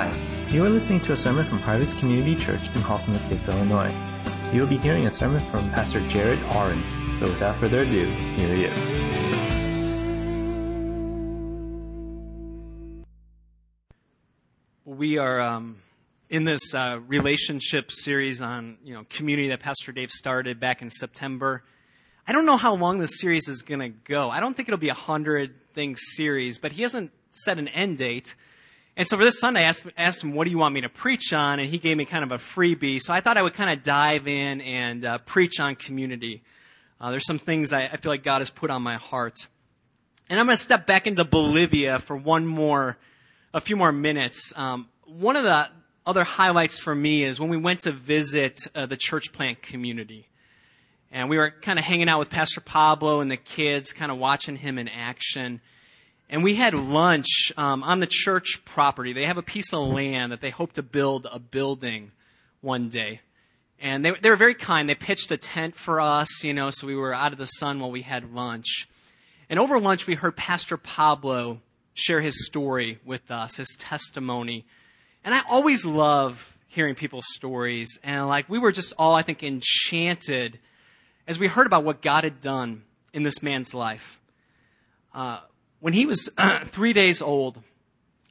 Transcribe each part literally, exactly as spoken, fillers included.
Hi, you are listening to a sermon from Harvest Community Church in Hoffman Estates, Illinois. You will be hearing a sermon from Pastor Jared Orrin. So without further ado, here he is. We are um, in this uh, relationship series on you know community that Pastor Dave started back in September. I don't know how long this series is going to go. I don't think it'll be a hundred things series, but he hasn't set an end date. And so for this Sunday, I asked, asked him, what do you want me to preach on? And he gave me kind of a freebie. So I thought I would kind of dive in and uh, preach on community. Uh, there's some things I, I feel like God has put on my heart. And I'm going to step back into Bolivia for one more, a few more minutes. Um, one of the other highlights for me is when we went to visit uh, the church plant community. And we were kind of hanging out with Pastor Pablo and the kids, kind of watching him in action. And we had lunch um, on the church property. They have a piece of land that they hope to build a building one day. And they, they were very kind. They pitched a tent for us, you know, so we were out of the sun while we had lunch. And over lunch, we heard Pastor Pablo share his story with us, his testimony. And I always love hearing people's stories. And, like, we were just all, I think, enchanted as we heard about what God had done in this man's life. Uh When he was uh, three days old,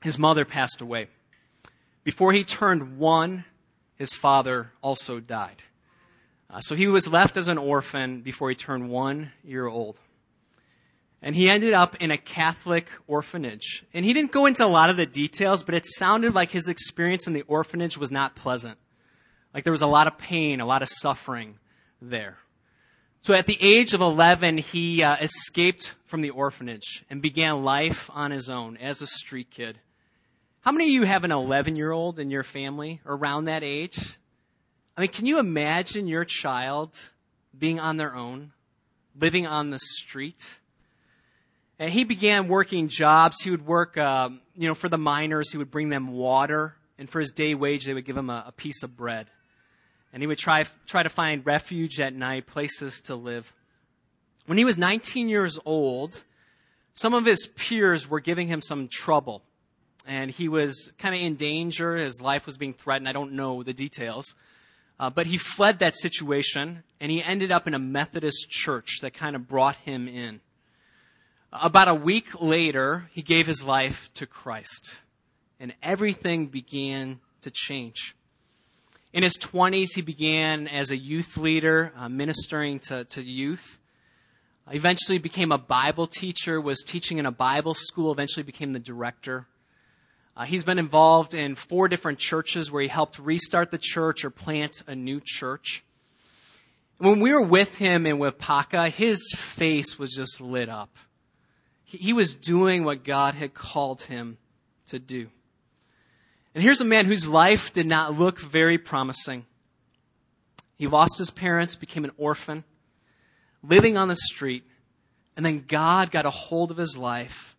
his mother passed away. Before he turned one, his father also died. Uh, so he was left as an orphan before he turned one year old. And he ended up in a Catholic orphanage. And he didn't go into a lot of the details, but it sounded like his experience in the orphanage was not pleasant. Like there was a lot of pain, a lot of suffering there. So at the age of eleven, he uh, escaped from the orphanage and began life on his own as a street kid. How many of you have an eleven-year-old in your family around that age? I mean, can you imagine your child being on their own, living on the street? And he began working jobs. He would work, um, you know, for the miners. He would bring them water, and for his day wage, they would give him a, a piece of bread. And he would try try to find refuge at night, places to live. When he was nineteen years old, some of his peers were giving him some trouble. And he was kind of in danger. His life was being threatened. I don't know the details. Uh, but he fled that situation, and he ended up in a Methodist church that kind of brought him in. About a week later, he gave his life to Christ. And everything began to change. In his twenties, he began as a youth leader, uh, ministering to, to youth. Eventually became a Bible teacher, was teaching in a Bible school, eventually became the director. Uh, he's been involved in four different churches where he helped restart the church or plant a new church. When we were with him in Wipaka, his face was just lit up. He, he was doing what God had called him to do. And here's a man whose life did not look very promising. He lost his parents, became an orphan, living on the street, and then God got a hold of his life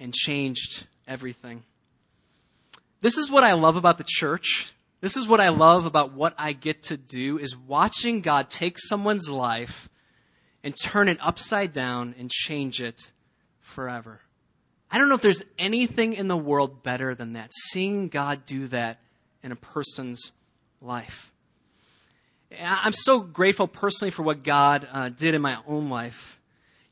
and changed everything. This is what I love about the church. This is what I love about what I get to do, is watching God take someone's life and turn it upside down and change it forever. I don't know if there's anything in the world better than that, seeing God do that in a person's life. I'm so grateful personally for what God uh, did in my own life.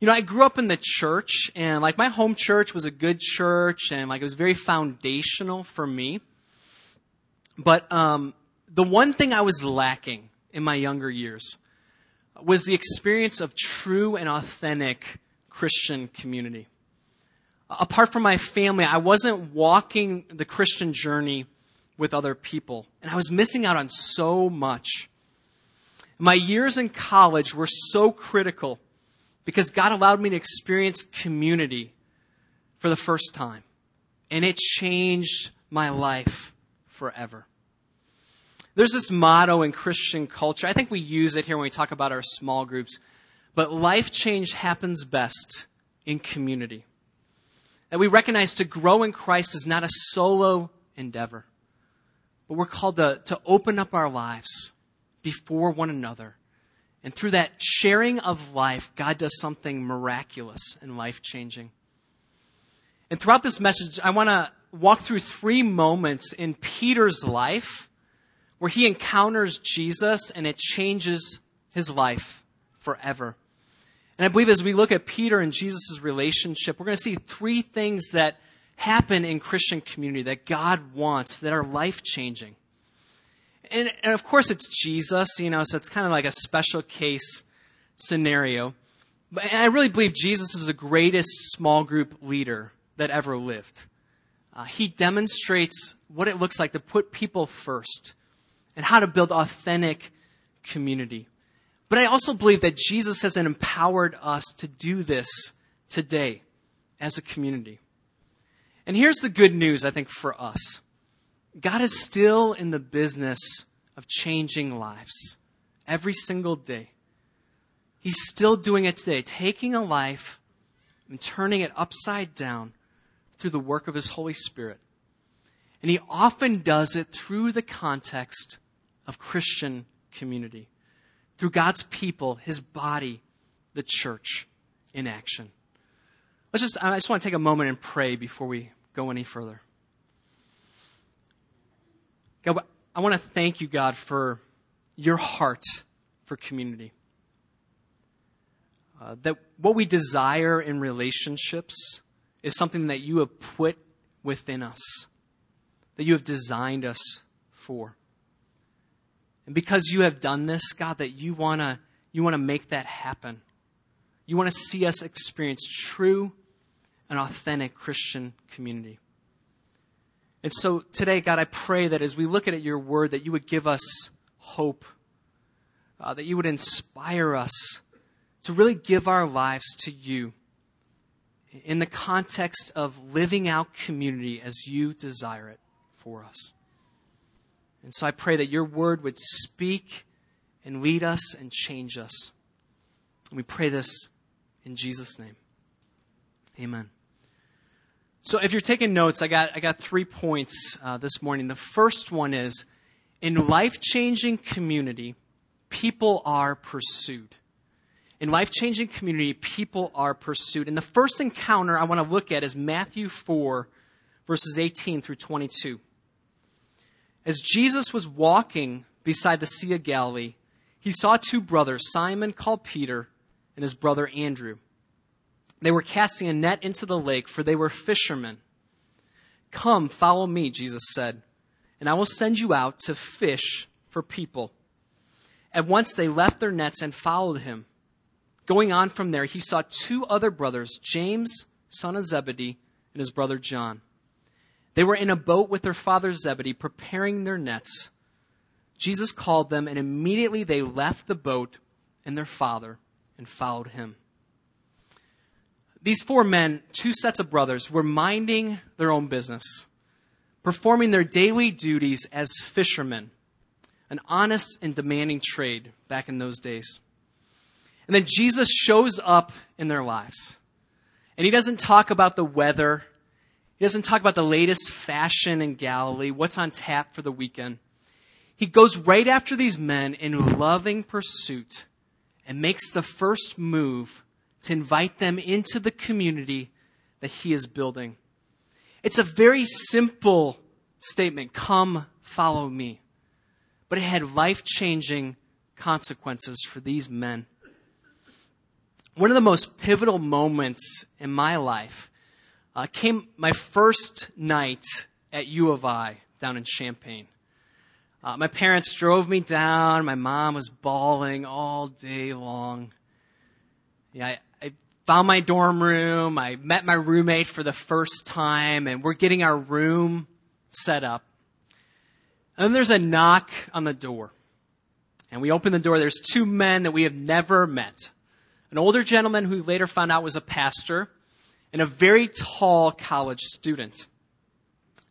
You know, I grew up in the church, and like my home church was a good church, and like it was very foundational for me. But um, the one thing I was lacking in my younger years was the experience of true and authentic Christian community. Apart from my family, I wasn't walking the Christian journey with other people, and I was missing out on so much. My years in college were so critical because God allowed me to experience community for the first time, and it changed my life forever. There's this motto in Christian culture. I think we use it here when we talk about our small groups, but life change happens best in community. That we recognize to grow in Christ is not a solo endeavor, but we're called to, to open up our lives before one another. And through that sharing of life, God does something miraculous and life-changing. And throughout this message, I want to walk through three moments in Peter's life where he encounters Jesus and it changes his life forever. And I believe as we look at Peter and Jesus' relationship, we're going to see three things that happen in Christian community that God wants, that are life-changing. And, and of course, it's Jesus, you know, so it's kind of like a special case scenario. But and I really believe Jesus is the greatest small group leader that ever lived. Uh, he demonstrates what it looks like to put people first and how to build authentic community. But I also believe that Jesus has empowered us to do this today as a community. And here's the good news, I think, for us. God is still in the business of changing lives every single day. He's still doing it today, taking a life and turning it upside down through the work of His Holy Spirit. And He often does it through the context of Christian community, through God's people, His body, the church, in action. Let's just, I just want to take a moment and pray before we go any further. God, I want to thank you, God, for your heart for community. Uh, that what we desire in relationships is something that you have put within us, that you have designed us for. And because you have done this, God, that you want to you want to make that happen. You want to see us experience true and authentic Christian community. And so today, God, I pray that as we look at your word, that you would give us hope, uh, that you would inspire us to really give our lives to you in the context of living out community as you desire it for us. And so I pray that your word would speak and lead us and change us. And we pray this in Jesus' name. Amen. So if you're taking notes, I got I got three points uh, this morning. The first one is, in life-changing community, people are pursued. In life-changing community, people are pursued. And the first encounter I want to look at is Matthew four, verses eighteen through twenty-two. As Jesus was walking beside the Sea of Galilee, he saw two brothers, Simon called Peter and his brother Andrew. They were casting a net into the lake, for they were fishermen. "Come, follow me," Jesus said, "and I will send you out to fish for people." At once they left their nets and followed him. Going on from there, he saw two other brothers, James, son of Zebedee, and his brother John. They were in a boat with their father Zebedee, preparing their nets. Jesus called them, and immediately they left the boat and their father and followed him. These four men, two sets of brothers, were minding their own business, performing their daily duties as fishermen, an honest and demanding trade back in those days. And then Jesus shows up in their lives, and he doesn't talk about the weather. He doesn't talk about the latest fashion in Galilee, what's on tap for the weekend. He goes right after these men in loving pursuit and makes the first move to invite them into the community that he is building. It's a very simple statement, "Come, follow me." But it had life-changing consequences for these men. One of the most pivotal moments in my life uh, came my first night at U of I down in Champaign. Uh, my parents drove me down. My mom was bawling all day long. Yeah, I, I found my dorm room. I met my roommate for the first time, and we're getting our room set up. And then there's a knock on the door. And we open the door. There's two men that we have never met. An older gentleman who later found out was a pastor, and a very tall college student.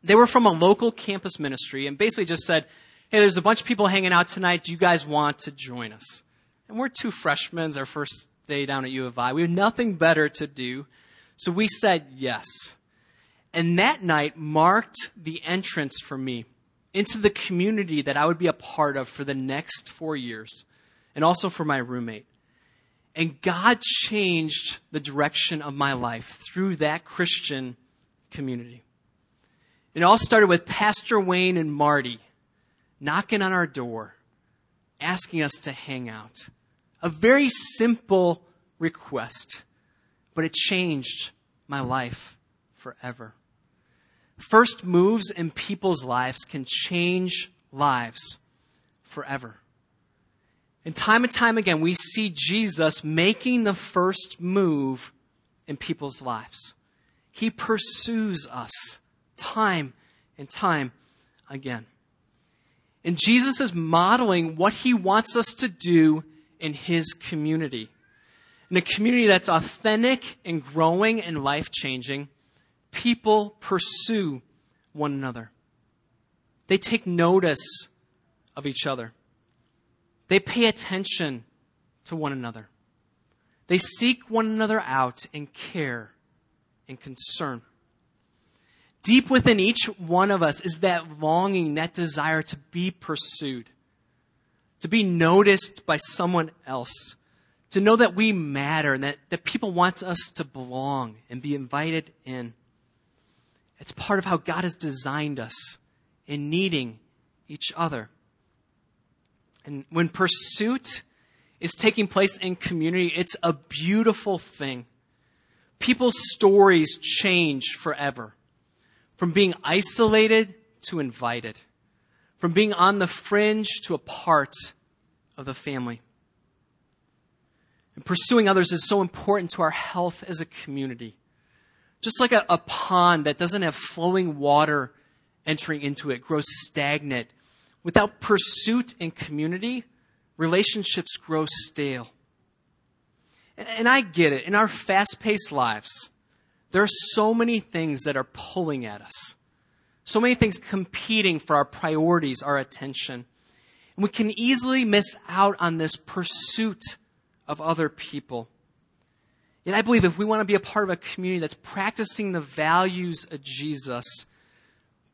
They were from a local campus ministry and basically just said, "Hey, there's a bunch of people hanging out tonight. Do you guys want to join us?" And we're two freshmen, our first day down at U of I. We had nothing better to do, so we said yes. And that night marked the entrance for me into the community that I would be a part of for the next four years, and also for my roommate. And God changed the direction of my life through that Christian community. It all started with Pastor Wayne and Marty knocking on our door, asking us to hang out. A very simple request, but it changed my life forever. First moves in people's lives can change lives forever. And time and time again, we see Jesus making the first move in people's lives. He pursues us time and time again. And Jesus is modeling what he wants us to do in his community. In a community that's authentic and growing and life-changing, people pursue one another. They take notice of each other. They pay attention to one another. They seek one another out in care and concern. Deep within each one of us is that longing, that desire to be pursued, to be noticed by someone else, to know that we matter and that, that people want us to belong and be invited in. It's part of how God has designed us in needing each other. And when pursuit is taking place in community, it's a beautiful thing. People's stories change forever. From being isolated to invited. From being on the fringe to a part of the family. And pursuing others is so important to our health as a community. Just like a, a pond that doesn't have flowing water entering into it grows stagnant. Without pursuit and community, relationships grow stale. And, and I get it. In our fast-paced lives, there are so many things that are pulling at us. So many things competing for our priorities, our attention. And we can easily miss out on this pursuit of other people. And I believe if we want to be a part of a community that's practicing the values of Jesus,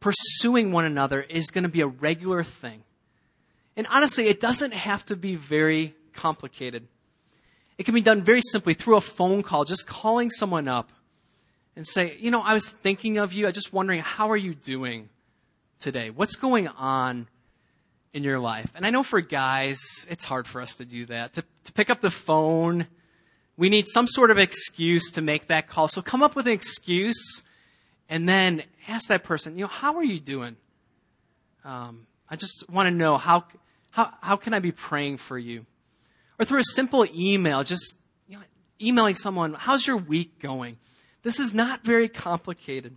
pursuing one another is going to be a regular thing. And honestly, it doesn't have to be very complicated. It can be done very simply through a phone call, just calling someone up and say, you know, I was thinking of you. I just wondering, how are you doing today? What's going on in your life? And I know for guys, it's hard for us to do that. To, to pick up the phone, we need some sort of excuse to make that call. So come up with an excuse and then ask that person, you know, how are you doing? Um, I just want to know, how, how, how can I be praying for you? Or through a simple email, just you know, emailing someone, how's your week going? This is not very complicated.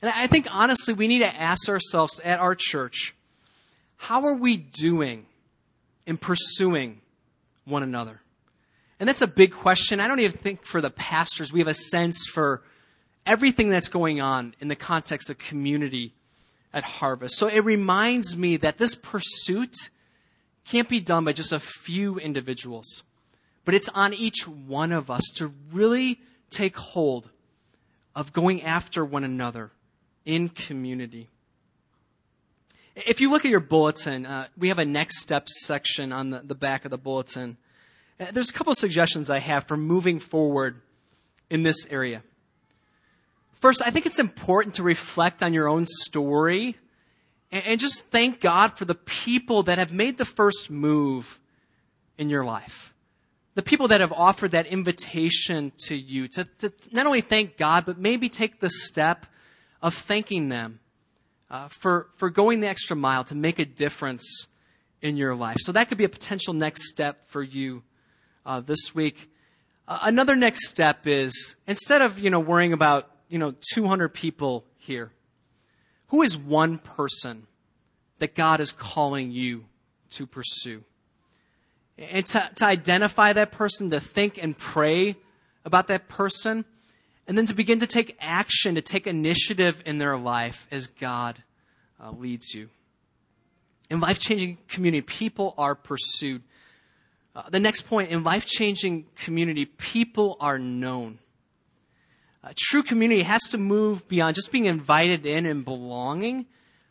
And I think, honestly, we need to ask ourselves at our church, how are we doing in pursuing one another? And that's a big question. I don't even think for the pastors, we have a sense for everything that's going on in the context of community at Harvest. So it reminds me that this pursuit can't be done by just a few individuals, but it's on each one of us to really take hold of going after one another in community. If you look at your bulletin, uh, we have a next steps section on the, the back of the bulletin. Uh, there's a couple of suggestions I have for moving forward in this area. First, I think it's important to reflect on your own story and, and just thank God for the people that have made the first move in your life. The people that have offered that invitation to you to, to not only thank God, but maybe take the step of thanking them uh, for, for going the extra mile to make a difference in your life. So that could be a potential next step for you uh, this week. Uh, another next step is, instead of, you know, worrying about, you know, two hundred people here, who is one person that God is calling you to pursue? And to, to identify that person, to think and pray about that person, and then to begin to take action, to take initiative in their life as God uh, leads you. In life-changing community, people are pursued. Uh, the next point, in life-changing community, people are known. Uh, true community has to move beyond just being invited in and belonging,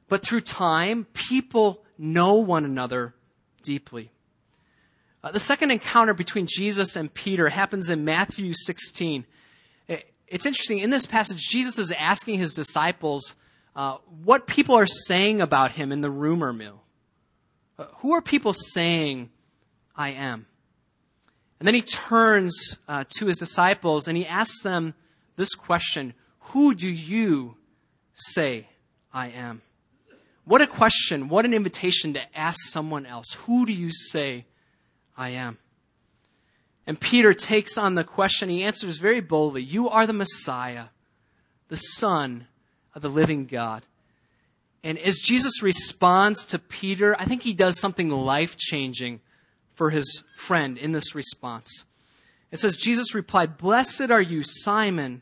but through time, people know one another deeply. Uh, the second encounter between Jesus and Peter happens in Matthew sixteen. It, it's interesting. In this passage, Jesus is asking his disciples uh, what people are saying about him in the rumor mill. Uh, who are people saying I am? And then he turns uh, to his disciples and he asks them this question: who do you say I am? What a question. What an invitation to ask someone else. Who do you say I am? And Peter takes on the question. He answers very boldly. You are the Messiah, the Son of the living God. And as Jesus responds to Peter, I think he does something life-changing for his friend in this response. It says, Jesus replied, "Blessed are you, Simon,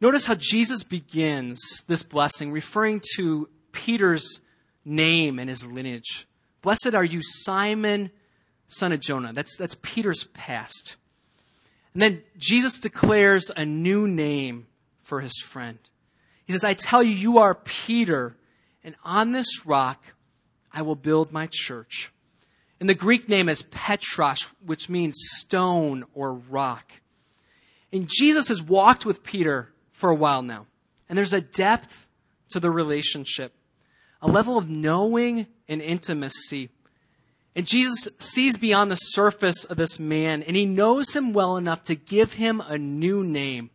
Notice how Jesus begins this blessing, referring to Peter's name and his lineage. Blessed are you, Simon, son of Jonah. That's, that's Peter's past. And then Jesus declares a new name for his friend. He says, I tell you, you are Peter, and on this rock I will build my church. And the Greek name is Petros, which means stone or rock. And Jesus has walked with Peter for a while now. And there's a depth to the relationship, a level of knowing and intimacy. And Jesus sees beyond the surface of this man, and he knows him well enough to give him a new name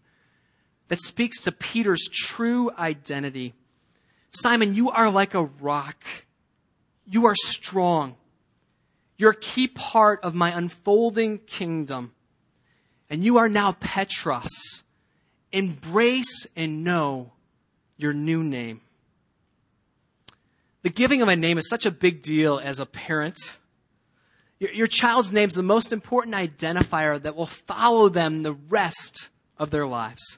that speaks to Peter's true identity. Simon, you are like a rock. You are strong. You're a key part of my unfolding kingdom. And you are now Petros. Embrace and know your new name. The giving of a name is such a big deal as a parent. Your, your child's name is the most important identifier that will follow them the rest of their lives.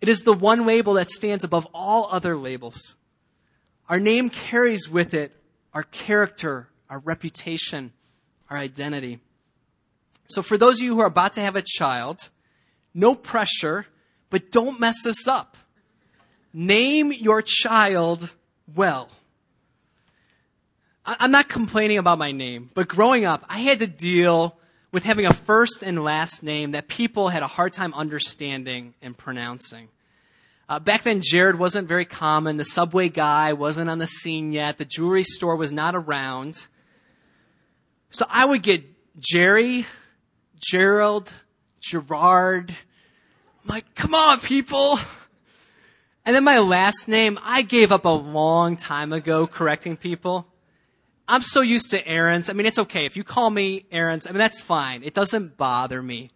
It is the one label that stands above all other labels. Our name carries with it our character, our reputation, our identity. So for those of you who are about to have a child, no pressure, but don't mess this up. Name your child well. I'm not complaining about my name, but growing up, I had to deal with having a first and last name that people had a hard time understanding and pronouncing. Uh, back then, Jared wasn't very common. The Subway guy wasn't on the scene yet. The jewelry store was not around. So I would get Jerry, Gerald, Gerard. I'm like, come on, people. And then my last name, I gave up a long time ago correcting people. I'm so used to Aaron's. I mean, it's okay. If you call me Aaron's, I mean, that's fine. It doesn't bother me.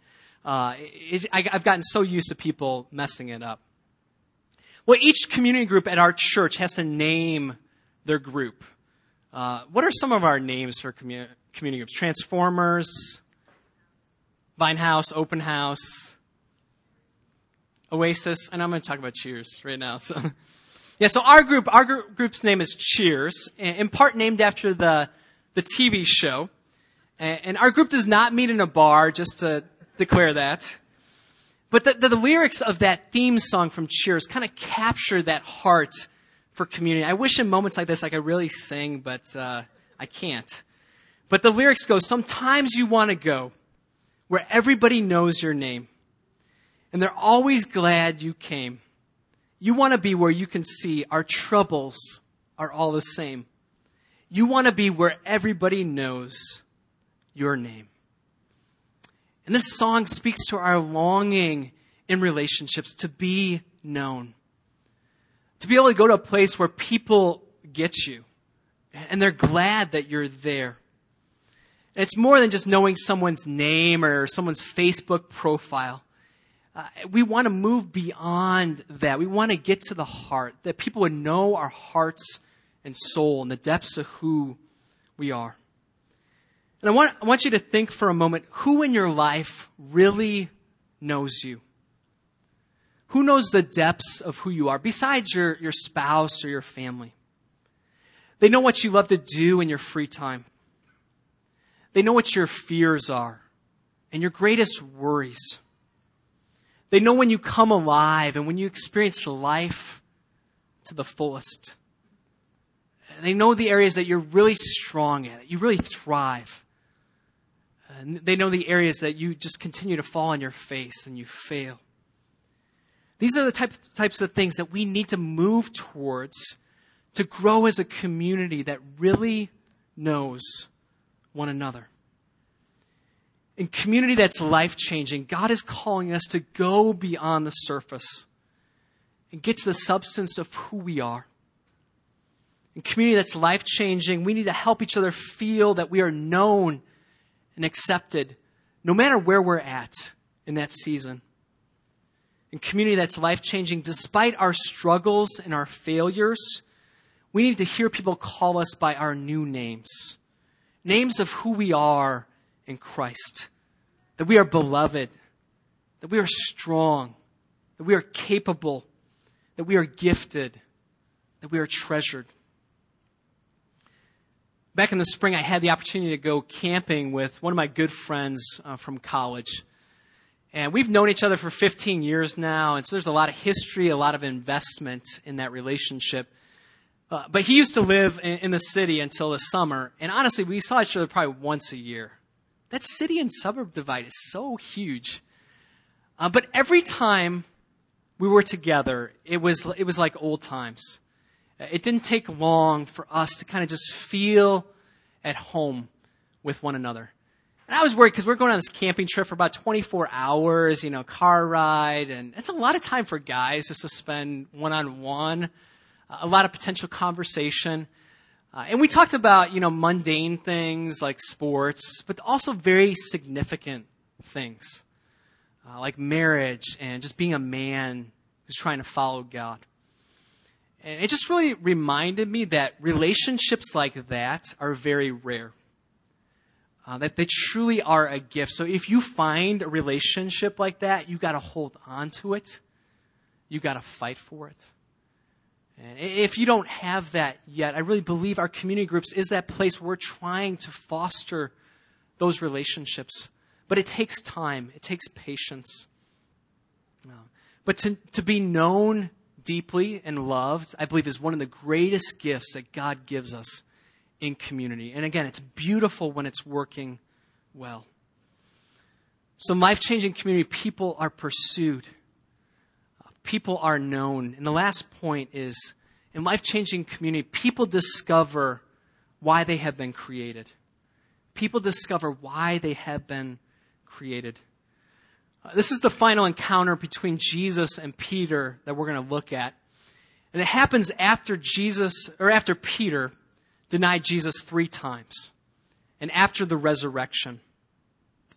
Uh, it, I, I've gotten so used to people messing it up. Well, each community group at our church has to name their group. Uh, what are some of our names for community community groups? Transformers, Vine House, Open House, Oasis. And I'm going to talk about Cheers right now, so... Yeah, so our group, our gr- group's name is Cheers, in part named after the the T V show. And, and our group does not meet in a bar, just to declare that. But the, the, the lyrics of that theme song from Cheers kind of capture that heart for community. I wish in moments like this I could really sing, but uh I can't. But the lyrics go, sometimes you want to go where everybody knows your name, and they're always glad you came. You want to be where you can see our troubles are all the same. You want to be where everybody knows your name. And this song speaks to our longing in relationships to be known, to be able to go to a place where people get you and they're glad that you're there. And it's more than just knowing someone's name or someone's Facebook profile. Uh, we want to move beyond that. We want to get to the heart, that people would know our hearts and soul and the depths of who we are. And I want, I want you to think for a moment, who in your life really knows you? Who knows the depths of who you are besides your, your spouse or your family? They know what you love to do in your free time. They know what your fears are and your greatest worries. They know when you come alive and when you experience life to the fullest. They know the areas that you're really strong at, that you really thrive. And they know the areas that you just continue to fall on your face and you fail. These are the type, types of things that we need to move towards to grow as a community that really knows one another. In community that's life-changing, God is calling us to go beyond the surface and get to the substance of who we are. In community that's life-changing, we need to help each other feel that we are known and accepted, no matter where we're at in that season. In community that's life-changing, despite our struggles and our failures, we need to hear people call us by our new names, names of who we are in Christ, that we are beloved, that we are strong, that we are capable, that we are gifted, that we are treasured. Back in the spring, I had the opportunity to go camping with one of my good friends uh, from college. And we've known each other for fifteen years now, and so there's a lot of history, a lot of investment in that relationship. Uh, but he used to live in, in the city until the summer, and honestly, we saw each other probably once a year. That city and suburb divide is so huge. Uh, but every time we were together, it was it was like old times. It didn't take long for us to kind of just feel at home with one another. And I was worried because we're going on this camping trip for about twenty-four hours, you know, car ride. And it's a lot of time for guys just to spend one-on-one, a lot of potential conversation. Uh, and we talked about, you know, mundane things like sports, but also very significant things uh, like marriage and just being a man who's trying to follow God. And it just really reminded me that relationships like that are very rare. Uh, that they truly are a gift. So if you find a relationship like that, you got to hold on to it. You got to fight for it. And if you don't have that yet, I really believe our community groups is that place where we're trying to foster those relationships. But it takes time. It takes patience. Uh, but to, to be known deeply and loved, I believe, is one of the greatest gifts that God gives us in community. And again, it's beautiful when it's working well. So life-changing community, people are pursued. People are known. And the last point is, in life-changing community, people discover why they have been created. People discover why they have been created. Uh, this is the final encounter between Jesus and Peter that we're going to look at. And it happens after Jesus, or after Peter denied Jesus three times, and after the resurrection.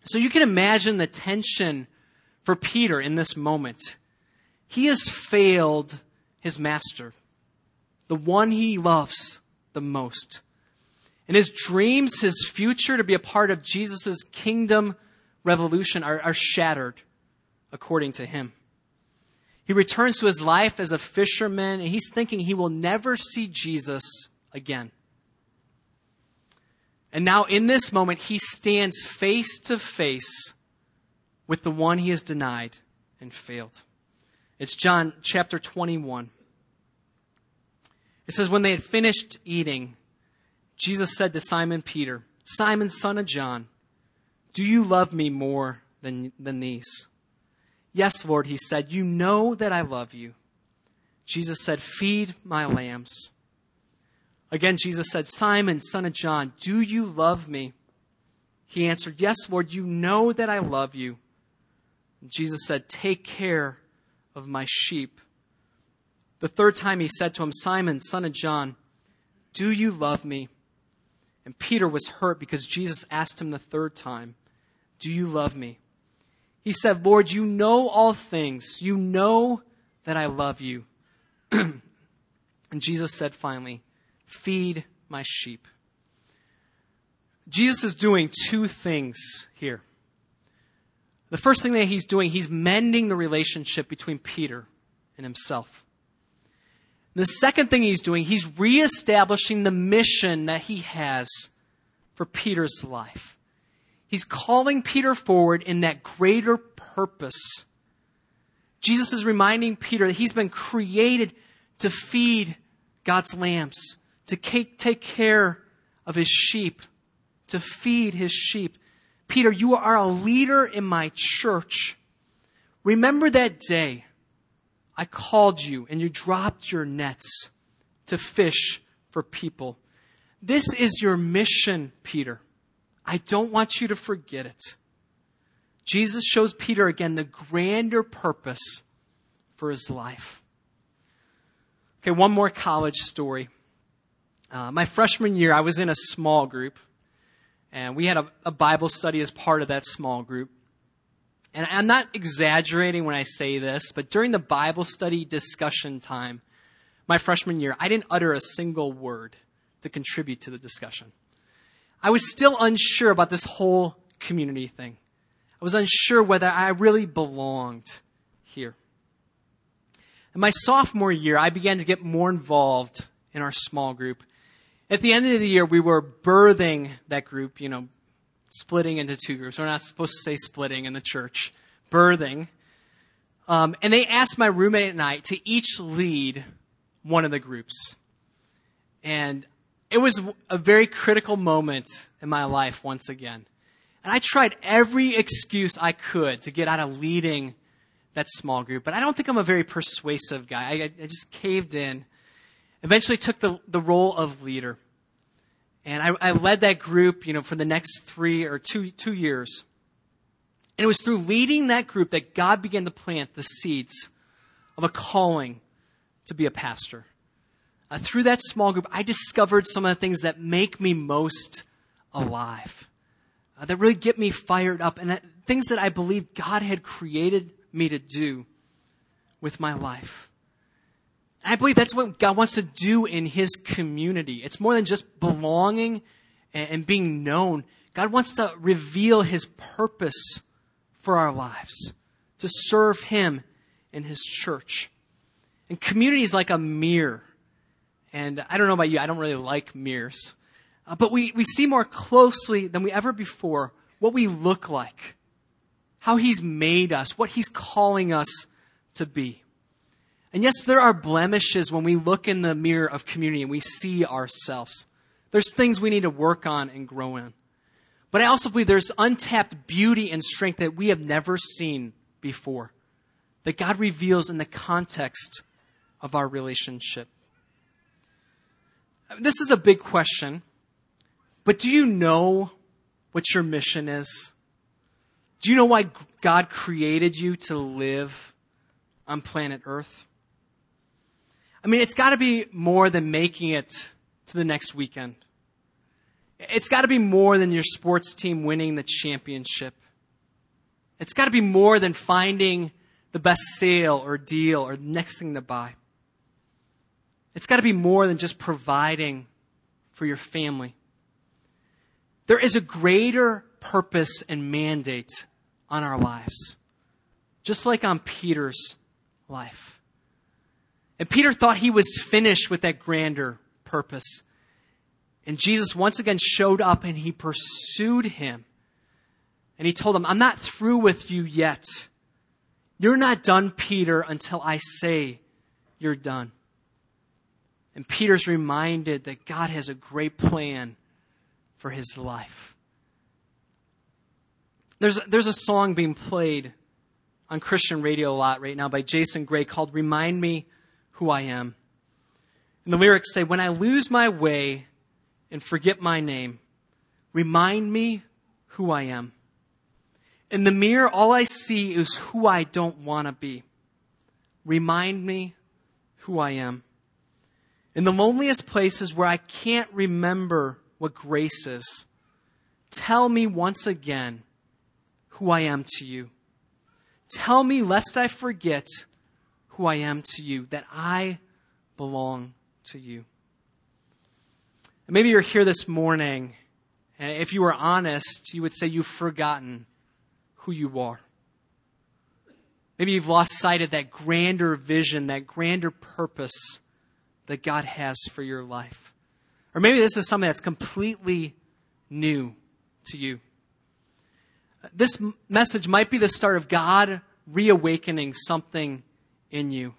So you can imagine the tension for Peter in this moment. He has failed his master, the one he loves the most. And his dreams, his future to be a part of Jesus' kingdom revolution are, are shattered, according to him. He returns to his life as a fisherman, and he's thinking he will never see Jesus again. And now in this moment, he stands face to face with the one he has denied and failed. It's John chapter twenty-one. It says, when they had finished eating, Jesus said to Simon Peter, Simon, son of John, do you love me more than, than these? Yes, Lord, he said, you know that I love you. Jesus said, feed my lambs. Again, Jesus said, Simon, son of John, do you love me? He answered, yes, Lord, you know that I love you. And Jesus said, take care of my sheep. The third time he said to him, Simon, son of John, do you love me? And Peter was hurt because Jesus asked him the third time, do you love me? He said, Lord, you know all things. You know that I love you. And Jesus said finally, feed my sheep. Jesus is doing two things here. The first thing that he's doing, he's mending the relationship between Peter in himself. The second thing he's doing, he's reestablishing the mission that he has for Peter's life. He's calling Peter forward in that greater purpose. Jesus is reminding Peter that he's been created to feed God's lambs, to take care of his sheep, to feed his sheep. Peter, you are a leader in my church. Remember that day I called you and you dropped your nets to fish for people. This is your mission, Peter. I don't want you to forget it. Jesus shows Peter again the grander purpose for his life. Okay, one more college story. Uh, my freshman year, I was in a small group, and we had a, a Bible study as part of that small group. And I'm not exaggerating when I say this, but during the Bible study discussion time, my freshman year, I didn't utter a single word to contribute to the discussion. I was still unsure about this whole community thing. I was unsure whether I really belonged here. In my sophomore year, I began to get more involved in our small group. At the end of the year, we were birthing that group, you know, splitting into two groups. We're not supposed to say splitting in the church. Birthing. Um, and they asked my roommate and I to each lead one of the groups. And it was a very critical moment in my life once again. And I tried every excuse I could to get out of leading that small group. But I don't think I'm a very persuasive guy. I, I just caved in. Eventually took the, the role of leader. And I, I led that group, you know, for the next three or two, two years. And it was through leading that group that God began to plant the seeds of a calling to be a pastor. Uh, through that small group, I discovered some of the things that make me most alive, uh, that really get me fired up, and that, things that I believe God had created me to do with my life. I believe that's what God wants to do in his community. It's more than just belonging and being known. God wants to reveal his purpose for our lives, to serve him in his church. And community is like a mirror. And I don't know about you, I don't really like mirrors. Uh, but we, we see more closely than we ever before what we look like, how he's made us, what he's calling us to be. And yes, there are blemishes when we look in the mirror of community and we see ourselves. There's things we need to work on and grow in. But I also believe there's untapped beauty and strength that we have never seen before, that God reveals in the context of our relationship. This is a big question, but do you know what your mission is? Do you know why God created you to live on planet Earth? I mean, it's got to be more than making it to the next weekend. It's got to be more than your sports team winning the championship. It's got to be more than finding the best sale or deal or the next thing to buy. It's got to be more than just providing for your family. There is a greater purpose and mandate on our lives, just like on Peter's life. And Peter thought he was finished with that grander purpose. And Jesus once again showed up and he pursued him. And he told him, I'm not through with you yet. You're not done, Peter, until I say you're done. And Peter's reminded that God has a great plan for his life. There's, there's a song being played on Christian radio a lot right now by Jason Gray called Remind Me Who I Am. And the lyrics say, when I lose my way and forget my name, remind me who I am. In the mirror, all I see is who I don't want to be. Remind me who I am. In the loneliest places where I can't remember what grace is, tell me once again who I am to you. Tell me, lest I forget who I am to you, that I belong to you. And maybe you're here this morning, and if you were honest, you would say you've forgotten who you are. Maybe you've lost sight of that grander vision, that grander purpose that God has for your life. Or maybe this is something that's completely new to you. This message might be the start of God reawakening something in you.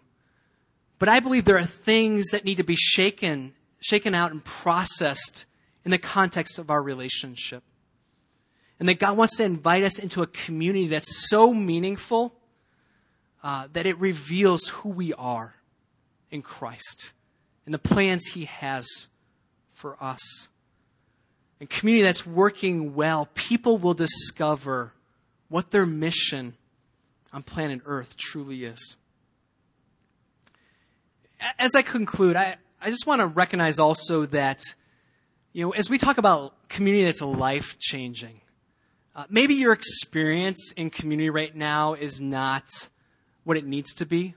But I believe there are things that need to be shaken, shaken out and processed in the context of our relationship. And that God wants to invite us into a community that's so meaningful uh, that it reveals who we are in Christ and the plans he has for us. A community that's working well, people will discover what their mission on planet Earth truly is. As I conclude, I, I just want to recognize also that, you know, as we talk about community that's life-changing, uh, maybe your experience in community right now is not what it needs to be,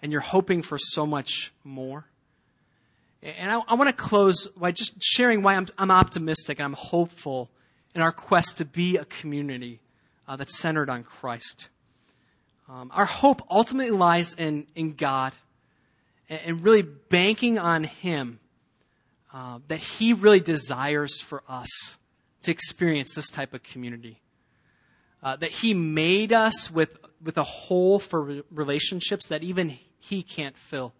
and you're hoping for so much more. And I, I want to close by just sharing why I'm, I'm optimistic and I'm hopeful in our quest to be a community uh, that's centered on Christ. Um, our hope ultimately lies in, in God and, and really banking on him uh, that he really desires for us to experience this type of community. Uh, that he made us with, with a hole for re- relationships that even he can't fill.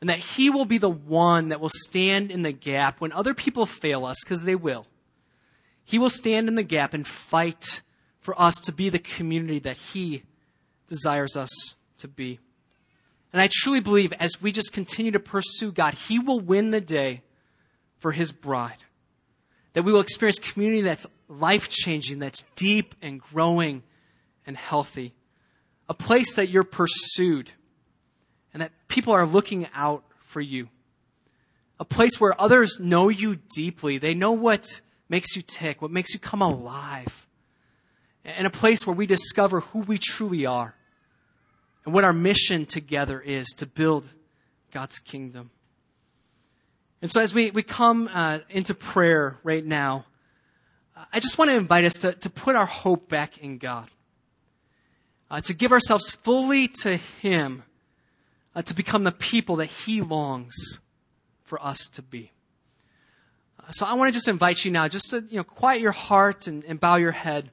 And that he will be the one that will stand in the gap when other people fail us, because they will. He will stand in the gap and fight for us to be the community that he desires us to be. And I truly believe as we just continue to pursue God, he will win the day for his bride. That we will experience community that's life-changing, that's deep and growing and healthy. A place that you're pursued. And that people are looking out for you. A place where others know you deeply. They know what makes you tick, what makes you come alive. And a place where we discover who we truly are and what our mission together is to build God's kingdom. And so as we, we come uh, into prayer right now, I just want to invite us to, to put our hope back in God. Uh, to give ourselves fully to him. Uh, to become the people that he longs for us to be. Uh, so I want to just invite you now just to, you know, quiet your heart and, and bow your head.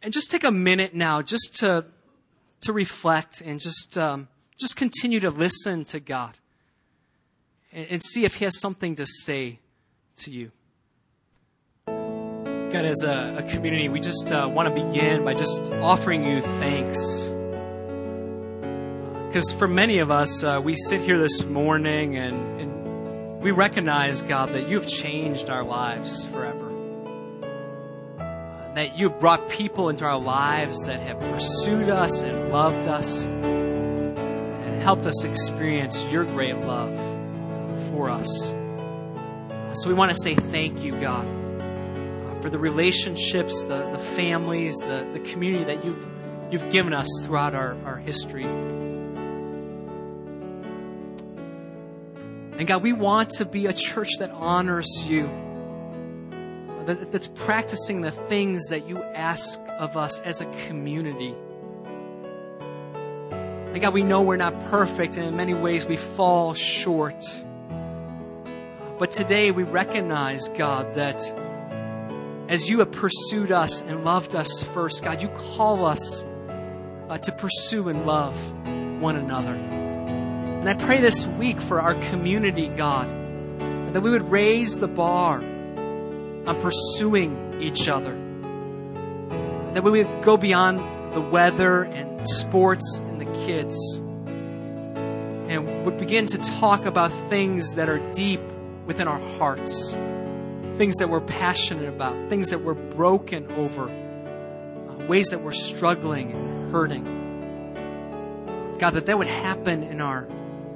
And just take a minute now just to, to reflect and just, um, just continue to listen to God and, and see if he has something to say to you. God, as a, a community, we just uh, want to begin by just offering you thanks. Because for many of us, uh, we sit here this morning and, and we recognize, God, that you've changed our lives forever. Uh, that you've brought people into our lives that have pursued us and loved us and helped us experience your great love for us. Uh, so we want to say thank you, God, uh, for the relationships, the, the families, the, the community that you've, you've given us throughout our, our history. And God, we want to be a church that honors you, that, that's practicing the things that you ask of us as a community. And God, we know we're not perfect, and in many ways we fall short. But today we recognize, God, that as you have pursued us and loved us first, God, you call us uh, to pursue and love one another. And I pray this week for our community, God, that we would raise the bar on pursuing each other. That we would go beyond the weather and sports and the kids. And would begin to talk about things that are deep within our hearts. Things that we're passionate about. Things that we're broken over. Uh, ways that we're struggling and hurting. God, that that would happen in our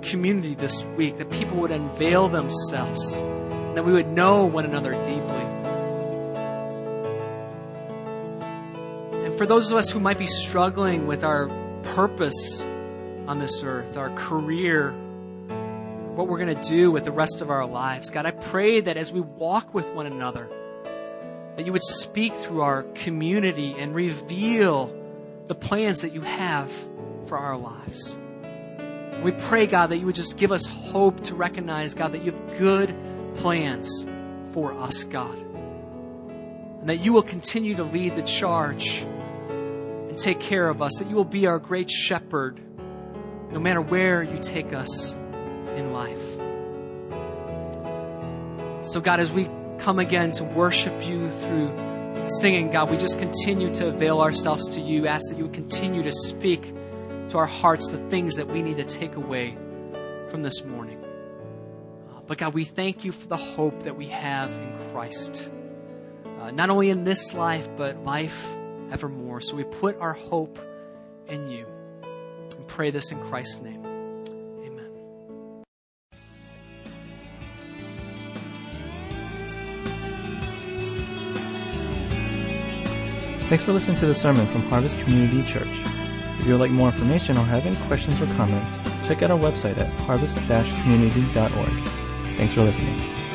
community this week, that people would unveil themselves, and that we would know one another deeply. And for those of us who might be struggling with our purpose on this earth, our career, what we're going to do with the rest of our lives, God, I pray that as we walk with one another, that you would speak through our community and reveal the plans that you have for our lives. We pray, God, that you would just give us hope to recognize, God, that you have good plans for us, God. And that you will continue to lead the charge and take care of us. That you will be our great shepherd no matter where you take us in life. So, God, as we come again to worship you through singing, God, we just continue to avail ourselves to you. Ask that you would continue to speak to our hearts the things that we need to take away from this morning. Uh, but God, we thank you for the hope that we have in Christ, uh, not only in this life, but life evermore. So we put our hope in you and pray this in Christ's name. Amen. Thanks for listening to the sermon from Harvest Community Church. If you would like more information or have any questions or comments, check out our website at harvest dash community dot org. Thanks for listening.